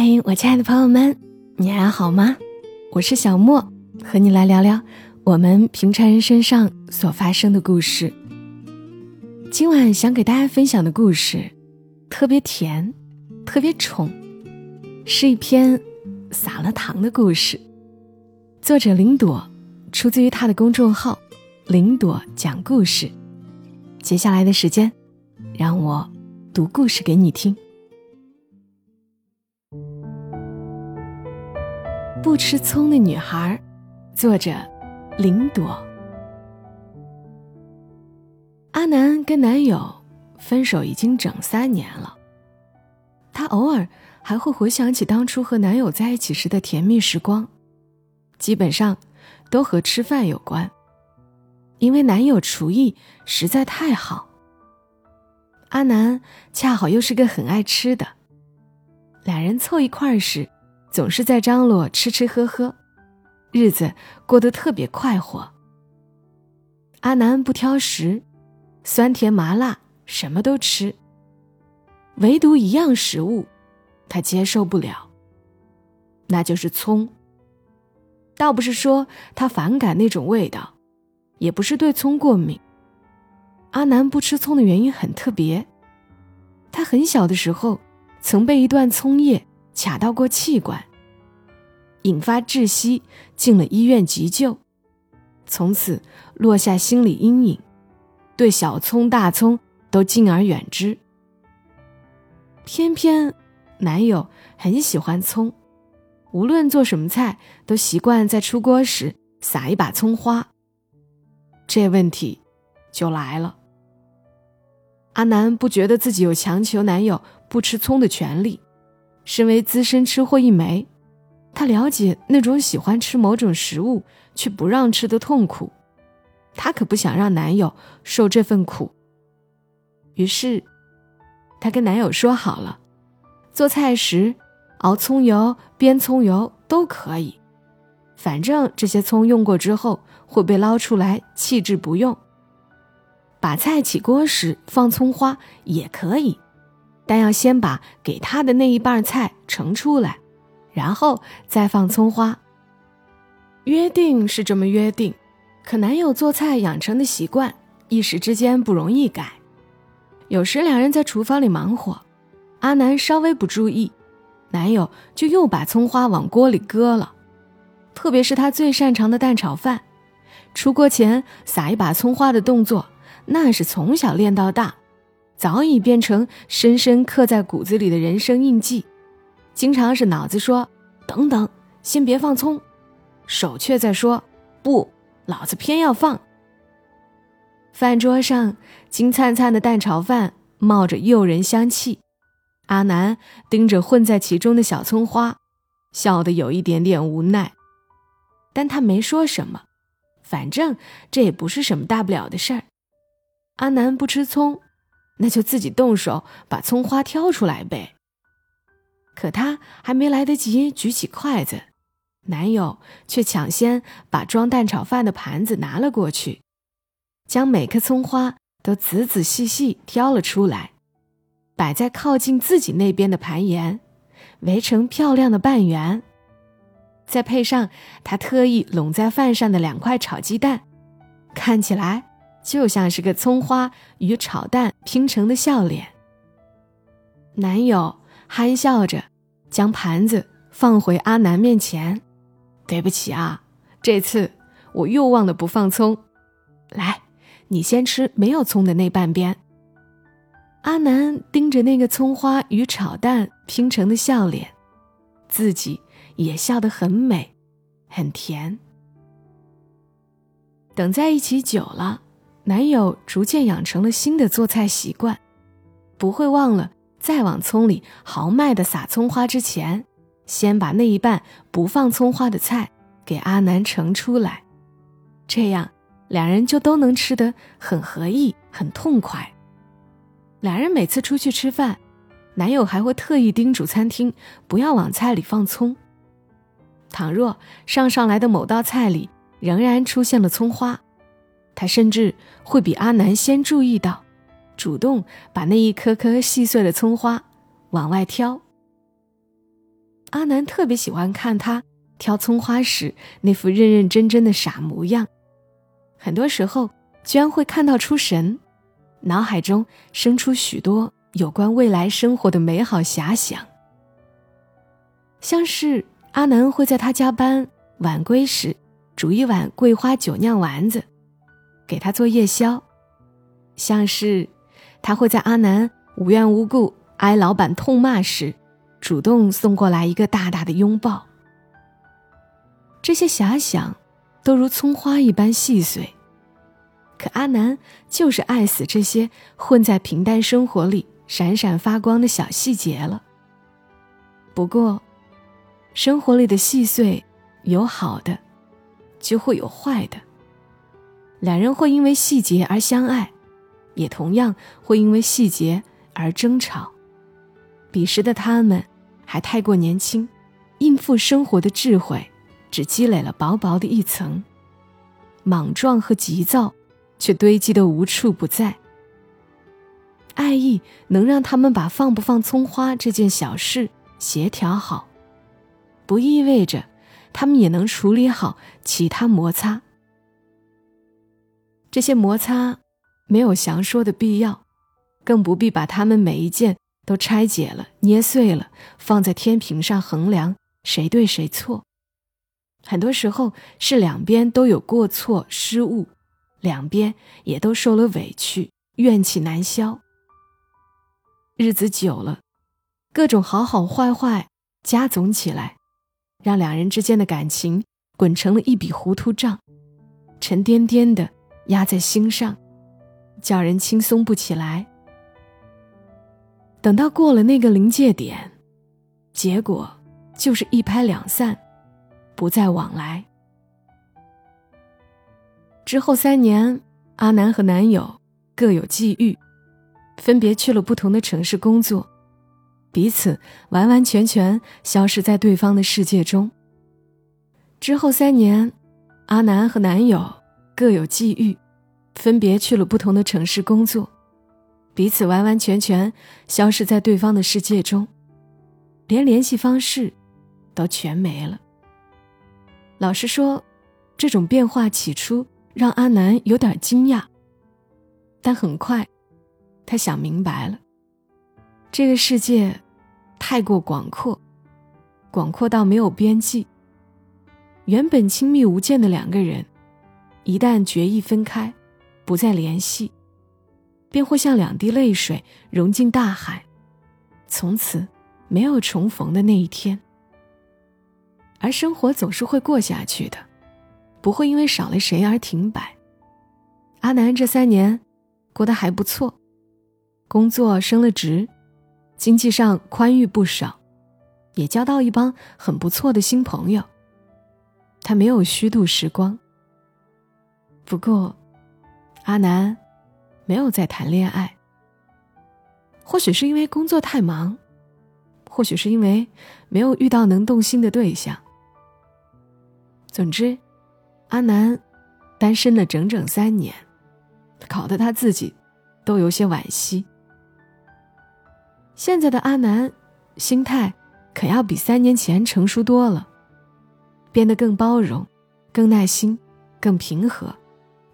嘿，我亲爱的朋友们，你还好吗？我是小莫，和你来聊聊我们平常人身上所发生的故事。今晚想给大家分享的故事特别甜，特别宠，是一篇撒了糖的故事。作者林朵，出自于她的公众号林朵讲故事。接下来的时间，让我读故事给你听。不吃葱的女孩，作者林朵。阿南跟男友分手已经整3年了，她偶尔还会回想起当初和男友在一起时的甜蜜时光，基本上都和吃饭有关，因为男友厨艺实在太好。阿南恰好又是个很爱吃的，俩人凑一块时总是在张罗吃吃喝喝，日子过得特别快活。阿南不挑食，酸甜麻辣什么都吃，唯独一样食物他接受不了，那就是葱。倒不是说他反感那种味道，也不是对葱过敏。阿南不吃葱的原因很特别，他很小的时候曾被一段葱叶卡到过气管，引发窒息，进了医院急救，从此落下心理阴影，对小葱大葱都敬而远之。偏偏男友很喜欢葱，无论做什么菜都习惯在出锅时撒一把葱花。这问题就来了，阿南不觉得自己有强求男友不吃葱的权利，身为资深吃货一枚，他了解那种喜欢吃某种食物却不让吃的痛苦，他可不想让男友受这份苦。于是他跟男友说好了，做菜时熬葱油、煸葱油都可以，反正这些葱用过之后会被捞出来弃置不用，把菜起锅时放葱花也可以，但要先把给他的那一半菜盛出来，然后再放葱花。约定是这么约定，可男友做菜养成的习惯一时之间不容易改。有时两人在厨房里忙活，阿南稍微不注意，男友就又把葱花往锅里搁了，特别是他最擅长的蛋炒饭，出锅前撒一把葱花的动作，那是从小练到大，早已变成深深刻在骨子里的人生印记，经常是脑子说等等，先别放葱，手却在说不，老子偏要放。饭桌上金灿灿的蛋炒饭冒着诱人香气，阿南盯着混在其中的小葱花，笑得有一点点无奈，但他没说什么，反正这也不是什么大不了的事儿。阿南不吃葱，那就自己动手把葱花挑出来呗。可他还没来得及举起筷子，男友却抢先把装蛋炒饭的盘子拿了过去，将每颗葱花都仔仔细细挑了出来，摆在靠近自己那边的盘沿，围成漂亮的半圆，再配上他特意拢在饭上的2块炒鸡蛋，看起来就像是个葱花与炒蛋拼成的笑脸。男友憨笑着将盘子放回阿南面前，对不起啊，这次我又忘了不放葱，来，你先吃没有葱的那半边。阿南盯着那个葱花与炒蛋拼成的笑脸，自己也笑得很美很甜。等在一起久了，男友逐渐养成了新的做菜习惯，不会忘了再往葱里豪迈地撒葱花之前，先把那一半不放葱花的菜给阿南盛出来，这样两人就都能吃得很合意很痛快。两人每次出去吃饭，男友还会特意叮嘱餐厅不要往菜里放葱，倘若上来的某道菜里仍然出现了葱花，他甚至会比阿南先注意到，主动把那一颗颗细碎的葱花往外挑。阿南特别喜欢看他挑葱花时那副认认真真的傻模样，很多时候居然会看到出神，脑海中生出许多有关未来生活的美好遐想。像是阿南会在他加班晚归时煮一碗桂花酒酿丸子给他做夜宵，像是他会在阿南无缘无故挨老板痛骂时主动送过来一个大大的拥抱。这些遐想都如葱花一般细碎，可阿南就是爱死这些混在平淡生活里闪闪发光的小细节了。不过生活里的细碎有好的就会有坏的，两人会因为细节而相爱，也同样会因为细节而争吵。彼时的他们还太过年轻，应付生活的智慧只积累了薄薄的一层，莽撞和急躁却堆积得无处不在。爱意能让他们把放不放葱花这件小事协调好，不意味着他们也能处理好其他摩擦。这些摩擦没有详说的必要，更不必把他们每一件都拆解了捏碎了放在天平上衡量谁对谁错。很多时候是两边都有过错失误，两边也都受了委屈，怨气难消。日子久了，各种好好坏坏加总起来，让两人之间的感情滚成了一笔糊涂账，沉甸甸的压在心上，叫人轻松不起来。等到过了那个临界点，结果就是一拍两散，不再往来。之后3年，阿南和男友各有际遇，分别去了不同的城市工作，彼此完完全全消失在对方的世界中。之后3年，阿南和男友各有际遇，分别去了不同的城市工作，彼此完完全全消失在对方的世界中，连联系方式都全没了。老实说，这种变化起初让阿南有点惊讶，但很快他想明白了，这个世界太过广阔，广阔到没有边际。原本亲密无间的两个人，一旦决意分开不再联系，便会像两滴泪水融进大海，从此没有重逢的那一天。而生活总是会过下去的，不会因为少了谁而停摆。阿南这3年过得还不错，工作升了职，经济上宽裕不少，也交到一帮很不错的新朋友。他没有虚度时光。不过，阿南没有再谈恋爱。或许是因为工作太忙，或许是因为没有遇到能动心的对象。总之，阿南单身了整整3年，搞得他自己都有些惋惜。现在的阿南心态可要比3年前成熟多了，变得更包容，更耐心，更平和，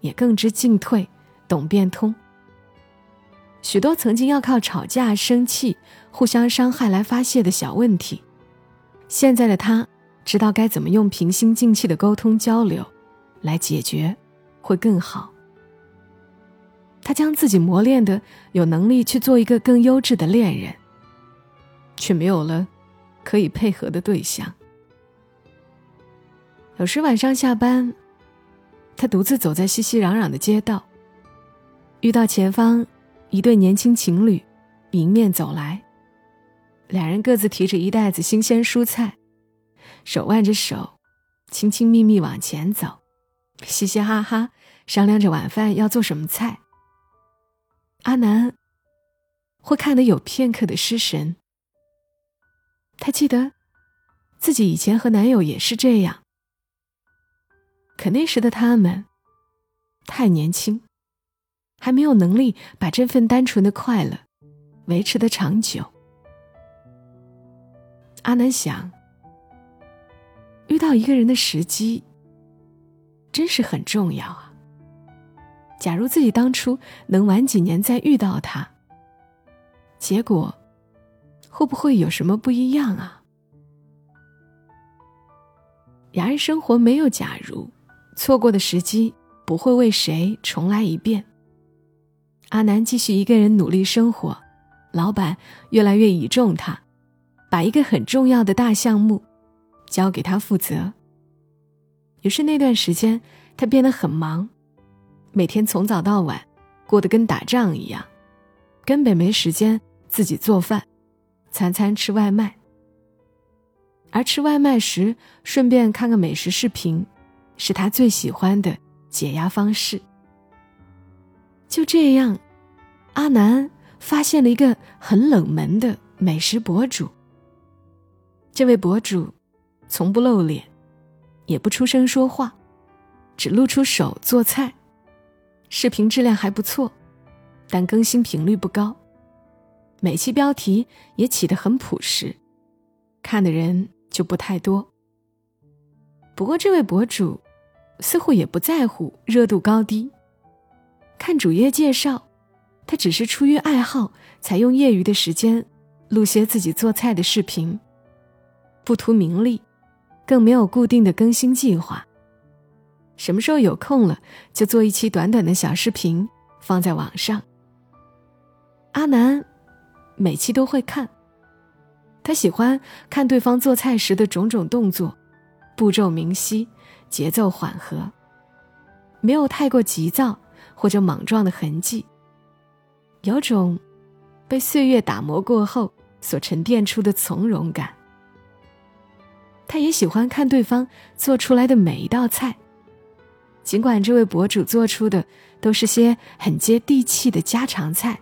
也更知进退，懂变通。许多曾经要靠吵架生气互相伤害来发泄的小问题，现在的他知道该怎么用平心静气的沟通交流来解决会更好。他将自己磨练得有能力去做一个更优质的恋人，却没有了可以配合的对象。有时晚上下班，他独自走在熙熙攘攘的街道，遇到前方一对年轻情侣迎面走来，两人各自提着一袋子新鲜蔬菜，手挽着手亲亲密密往前走，嘻嘻哈哈商量着晚饭要做什么菜。阿南会看得有片刻的失神，他记得自己以前和男友也是这样，可那时的他们太年轻，还没有能力把这份单纯的快乐维持得长久。阿南想，遇到一个人的时机真是很重要啊。假如自己当初能晚几年再遇到他，结果会不会有什么不一样啊？然而生活没有假如，错过的时机不会为谁重来一遍。阿南继续一个人努力生活，老板越来越倚重他，把一个很重要的大项目交给他负责。于是那段时间他变得很忙，每天从早到晚过得跟打仗一样，根本没时间自己做饭，餐餐吃外卖。而吃外卖时顺便看个美食视频，是他最喜欢的解压方式。就这样，阿南发现了一个很冷门的美食博主。这位博主从不露脸，也不出声说话，只露出手做菜，视频质量还不错，但更新频率不高，每期标题也起得很朴实，看的人就不太多。不过这位博主似乎也不在乎热度高低，看主页介绍，他只是出于爱好才用业余的时间录些自己做菜的视频，不图名利，更没有固定的更新计划，什么时候有空了就做一期短短的小视频放在网上。阿南每期都会看，他喜欢看对方做菜时的种种动作，步骤明晰，节奏缓和，没有太过急躁或者莽撞的痕迹，有种被岁月打磨过后所沉淀出的从容感。他也喜欢看对方做出来的每一道菜，尽管这位博主做出的都是些很接地气的家常菜，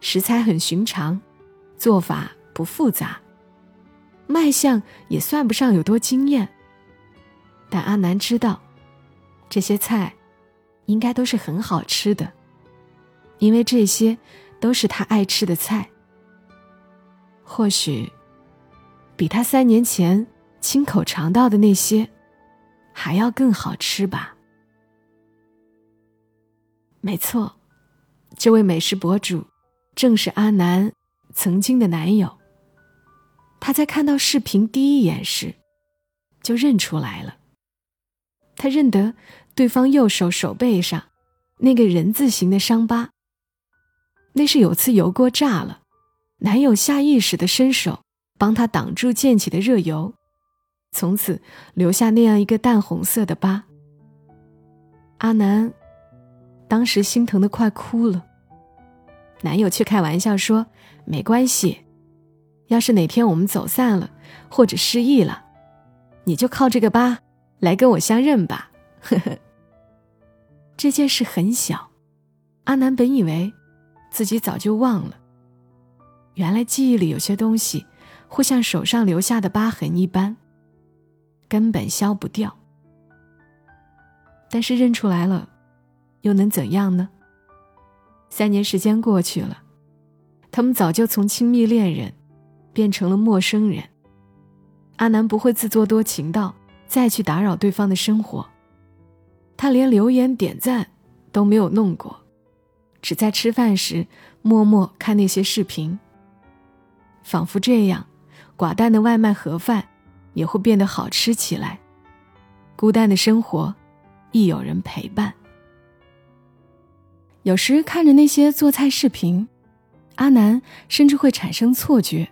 食材很寻常，做法不复杂，卖相也算不上有多惊艳，但阿南知道这些菜应该都是很好吃的，因为这些都是他爱吃的菜，或许比他3年前亲口尝到的那些还要更好吃吧。没错，这位美食博主正是阿南曾经的男友。他在看到视频第一眼时就认出来了，他认得对方右手手背上那个人字形的伤疤，那是有次油锅炸了，男友下意识地伸手帮他挡住溅起的热油，从此留下那样一个淡红色的疤。阿南当时心疼得快哭了，男友却开玩笑说，没关系，要是哪天我们走散了或者失忆了，你就靠这个疤来跟我相认吧。呵呵，这件事很小，阿南本以为自己早就忘了，原来记忆里有些东西会像手上留下的疤痕一般，根本消不掉。但是认出来了又能怎样呢？3年时间过去了，他们早就从亲密恋人变成了陌生人。阿南不会自作多情到再去打扰对方的生活，他连留言点赞都没有弄过，只在吃饭时默默看那些视频，仿佛这样寡淡的外卖盒饭也会变得好吃起来，孤单的生活亦有人陪伴。有时看着那些做菜视频，阿南甚至会产生错觉，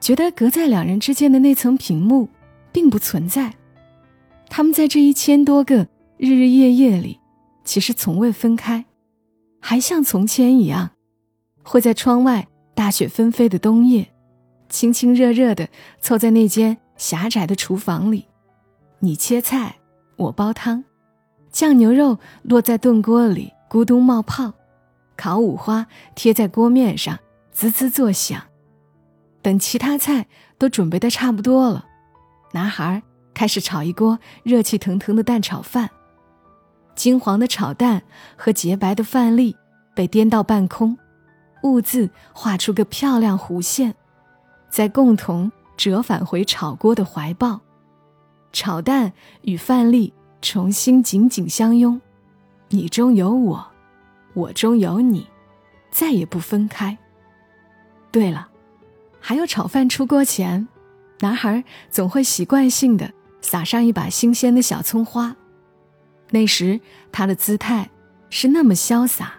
觉得隔在两人之间的那层屏幕并不存在，他们在这1000多个日日夜夜里其实从未分开，还像从前一样会在窗外大雪纷飞的冬夜亲亲热热地凑在那间狭窄的厨房里，你切菜我煲汤，酱牛肉落在炖锅里咕咚冒泡，烤五花贴在锅面上滋滋作响。等其他菜都准备得差不多了，男孩开始炒一锅热气腾腾的蛋炒饭，金黄的炒蛋和洁白的饭粒被颠到半空，兀自画出个漂亮弧线，再共同折返回炒锅的怀抱，炒蛋与饭粒重新紧紧相拥，你中有我，我中有你，再也不分开。对了，还有炒饭出锅前，男孩总会习惯性的撒上一把新鲜的小葱花，那时他的姿态是那么潇洒，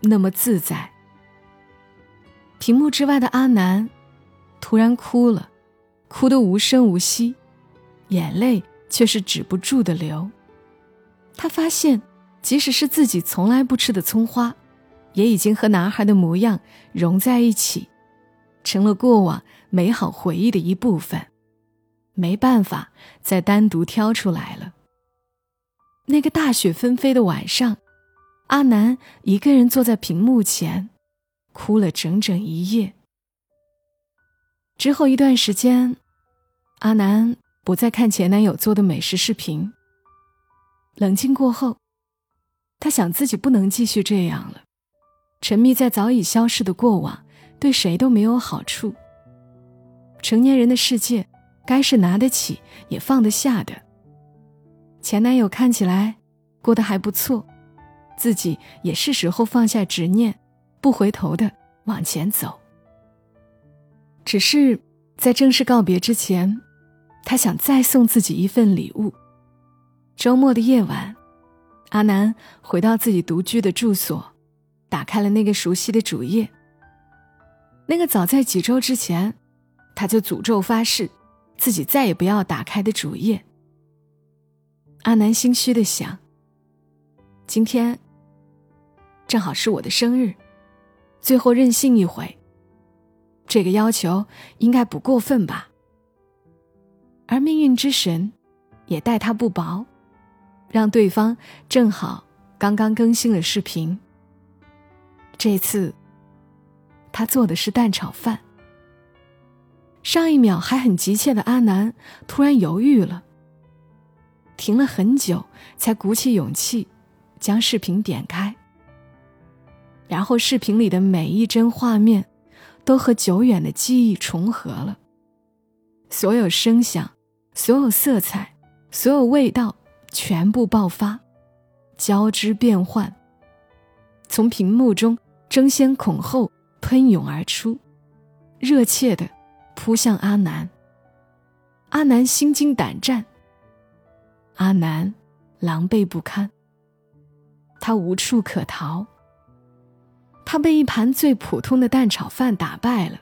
那么自在。屏幕之外的阿南突然哭了，哭得无声无息，眼泪却是止不住的流。他发现即使是自己从来不吃的葱花，也已经和男孩的模样融在一起，成了过往美好回忆的一部分，没办法再单独挑出来了。那个大雪纷飞的晚上，阿南一个人坐在屏幕前哭了整整一夜。之后一段时间，阿南不再看前男友做的美食视频。冷静过后，他想自己不能继续这样了，沉迷在早已消逝的过往对谁都没有好处。成年人的世界，该是拿得起也放得下的。前男友看起来过得还不错，自己也是时候放下执念，不回头的往前走。只是在正式告别之前，他想再送自己一份礼物。周末的夜晚，阿南回到自己独居的住所，打开了那个熟悉的主页。那个早在几周之前他就诅咒发誓自己再也不要打开的主页。阿南心虚地想，今天正好是我的生日，最后任性一回，这个要求应该不过分吧。而命运之神也待他不薄，让对方正好刚刚更新了视频。这次他做的是蛋炒饭。上一秒还很急切的阿南突然犹豫了，停了很久才鼓起勇气将视频点开，然后视频里的每一帧画面都和久远的记忆重合了，所有声响，所有色彩，所有味道全部爆发，交织变幻，从屏幕中争先恐后喷涌而出，热切地扑向阿南。阿南心惊胆战，阿南狼狈不堪，他无处可逃。他被一盘最普通的蛋炒饭打败了，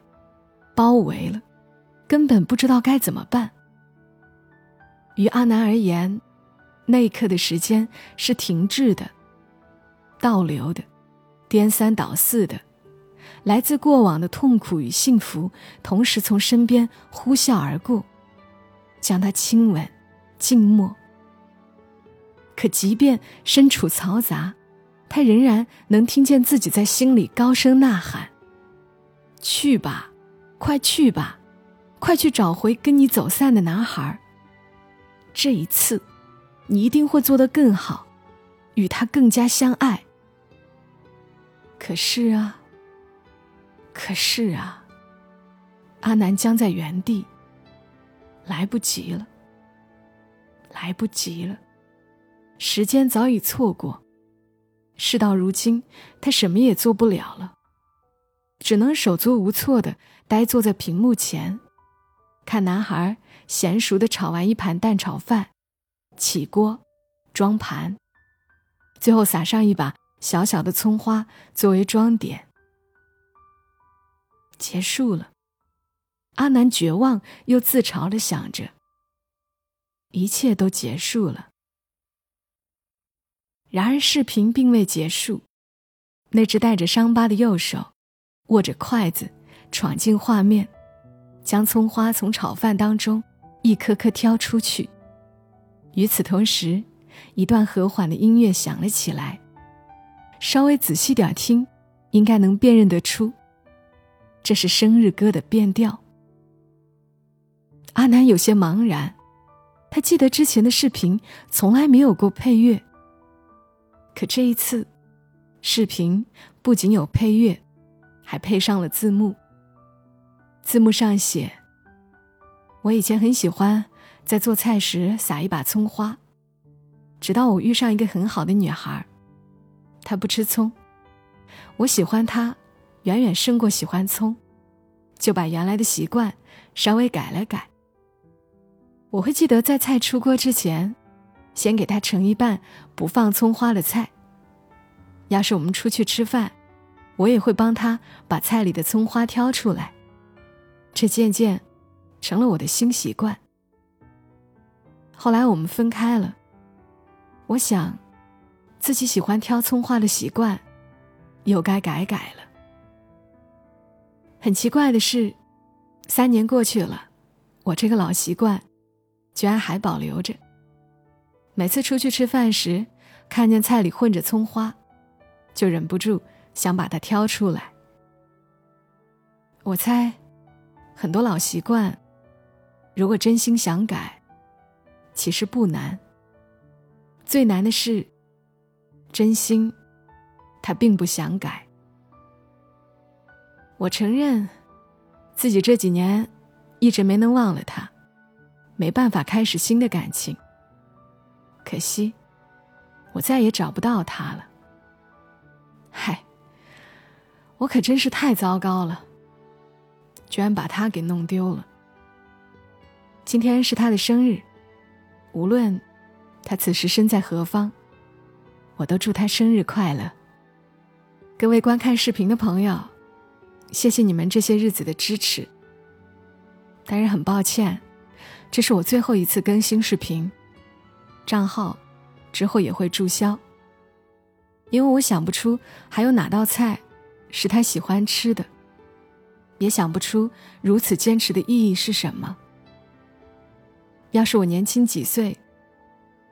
包围了，根本不知道该怎么办。于阿南而言，那一刻的时间是停滞的，倒流的，颠三倒四的，来自过往的痛苦与幸福同时从身边呼啸而过，将他亲吻静默。可即便身处嘈杂，他仍然能听见自己在心里高声呐喊，去吧，快去吧，快去找回跟你走散的男孩，这一次你一定会做得更好，与他更加相爱。可是啊，可是啊，阿南僵在原地，来不及了，来不及了，时间早已错过。事到如今，他什么也做不了了，只能手足无措地呆坐在屏幕前，看男孩娴熟地炒完一盘蛋炒饭，起锅装盘，最后撒上一把小小的葱花作为装点。结束了，阿南绝望又自嘲地想着，一切都结束了。然而视频并未结束，那只带着伤疤的右手握着筷子闯进画面，将葱花从炒饭当中一颗颗挑出去。与此同时，一段和缓的音乐响了起来，稍微仔细点听，应该能辨认得出，这是生日歌的变调。阿南有些茫然，他记得之前的视频从来没有过配乐，可这一次，视频不仅有配乐，还配上了字幕。字幕上写，我以前很喜欢在做菜时撒一把葱花，直到我遇上一个很好的女孩，她不吃葱，我喜欢她远远胜过喜欢葱，就把原来的习惯稍微改了改。我会记得在菜出锅之前，先给它盛一半不放葱花的菜。要是我们出去吃饭，我也会帮她把菜里的葱花挑出来。这渐渐成了我的新习惯。后来我们分开了，我想自己喜欢挑葱花的习惯又该改了。很奇怪的是，3年过去了，我这个老习惯居然还保留着。每次出去吃饭时，看见菜里混着葱花，就忍不住想把它挑出来。我猜很多老习惯如果真心想改，其实不难，最难的是真心他并不想改。我承认自己这几年一直没能忘了他，没办法开始新的感情，可惜我再也找不到他了。嗨，我可真是太糟糕了，居然把他给弄丢了。今天是他的生日，无论他此时身在何方，我都祝他生日快乐。各位观看视频的朋友，谢谢你们这些日子的支持。但是很抱歉，这是我最后一次更新视频，账号之后也会注销，因为我想不出还有哪道菜是他喜欢吃的，也想不出如此坚持的意义是什么。要是我年轻几岁，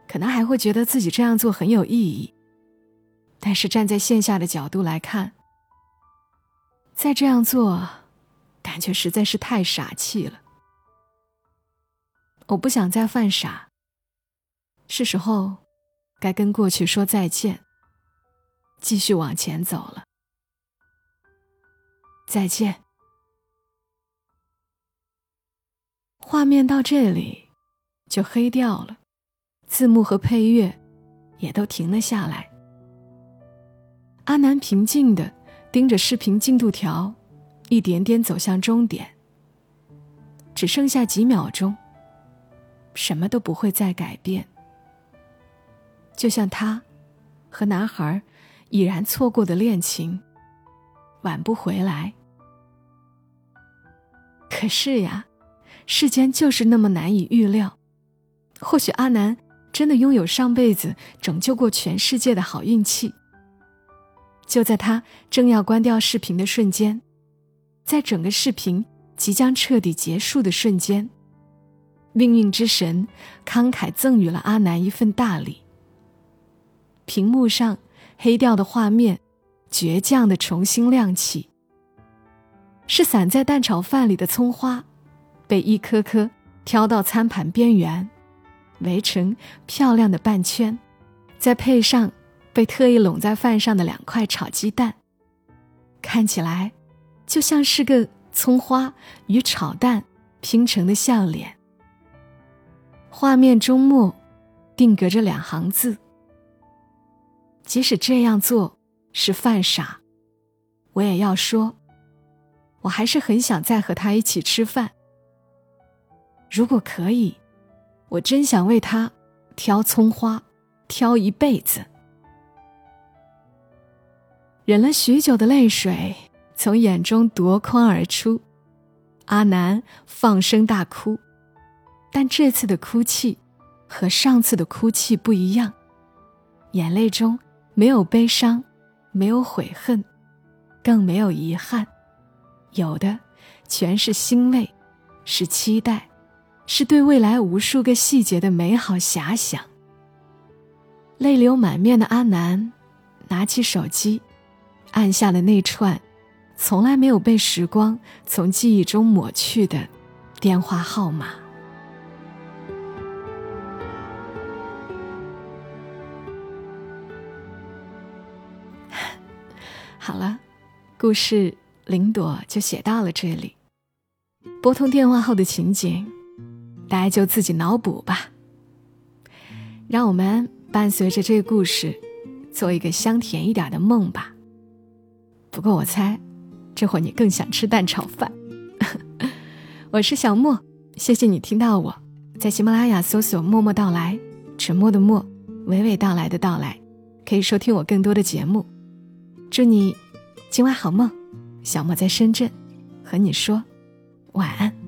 可能还会觉得自己这样做很有意义，但是站在线下的角度来看，再这样做感觉实在是太傻气了。我不想再犯傻，是时候该跟过去说再见，继续往前走了。再见。画面到这里就黑掉了，字幕和配乐也都停了下来。阿南平静地盯着视频进度条，一点点走向终点。只剩下几秒钟，什么都不会再改变。就像他和男孩已然错过的恋情，挽不回来。可是呀，世间就是那么难以预料。或许阿南真的拥有上辈子拯救过全世界的好运气。就在他正要关掉视频的瞬间，在整个视频即将彻底结束的瞬间，命运之神慷慨赠予了阿南一份大礼。屏幕上黑掉的画面倔强地重新亮起，是散在蛋炒饭里的葱花被一颗颗挑到餐盘边缘，围成漂亮的半圈，再配上被特意拢在饭上的2块炒鸡蛋，看起来就像是个葱花与炒蛋拼成的笑脸。画面中末定格着2行字，即使这样做是犯傻，我也要说，我还是很想再和他一起吃饭。如果可以，我真想为他挑葱花挑一辈子。忍了许久的泪水从眼中夺眶而出，阿南放声大哭，但这次的哭泣和上次的哭泣不一样，眼泪中没有悲伤，没有悔恨，更没有遗憾，有的全是欣慰，是期待，是对未来无数个细节的美好遐想。泪流满面的阿南拿起手机，按下了那串从来没有被时光从记忆中抹去的电话号码。好了，故事林朵就写到了这里。拨通电话后的情景大家就自己脑补吧。让我们伴随着这个故事做一个香甜一点的梦吧。不过我猜这会儿你更想吃蛋炒饭。我是小莫，谢谢你听到我。在喜马拉雅搜索默默到来，沉默的默，娓娓道来的到来，可以收听我更多的节目。祝你今晚好梦，小莫在深圳和你说晚安。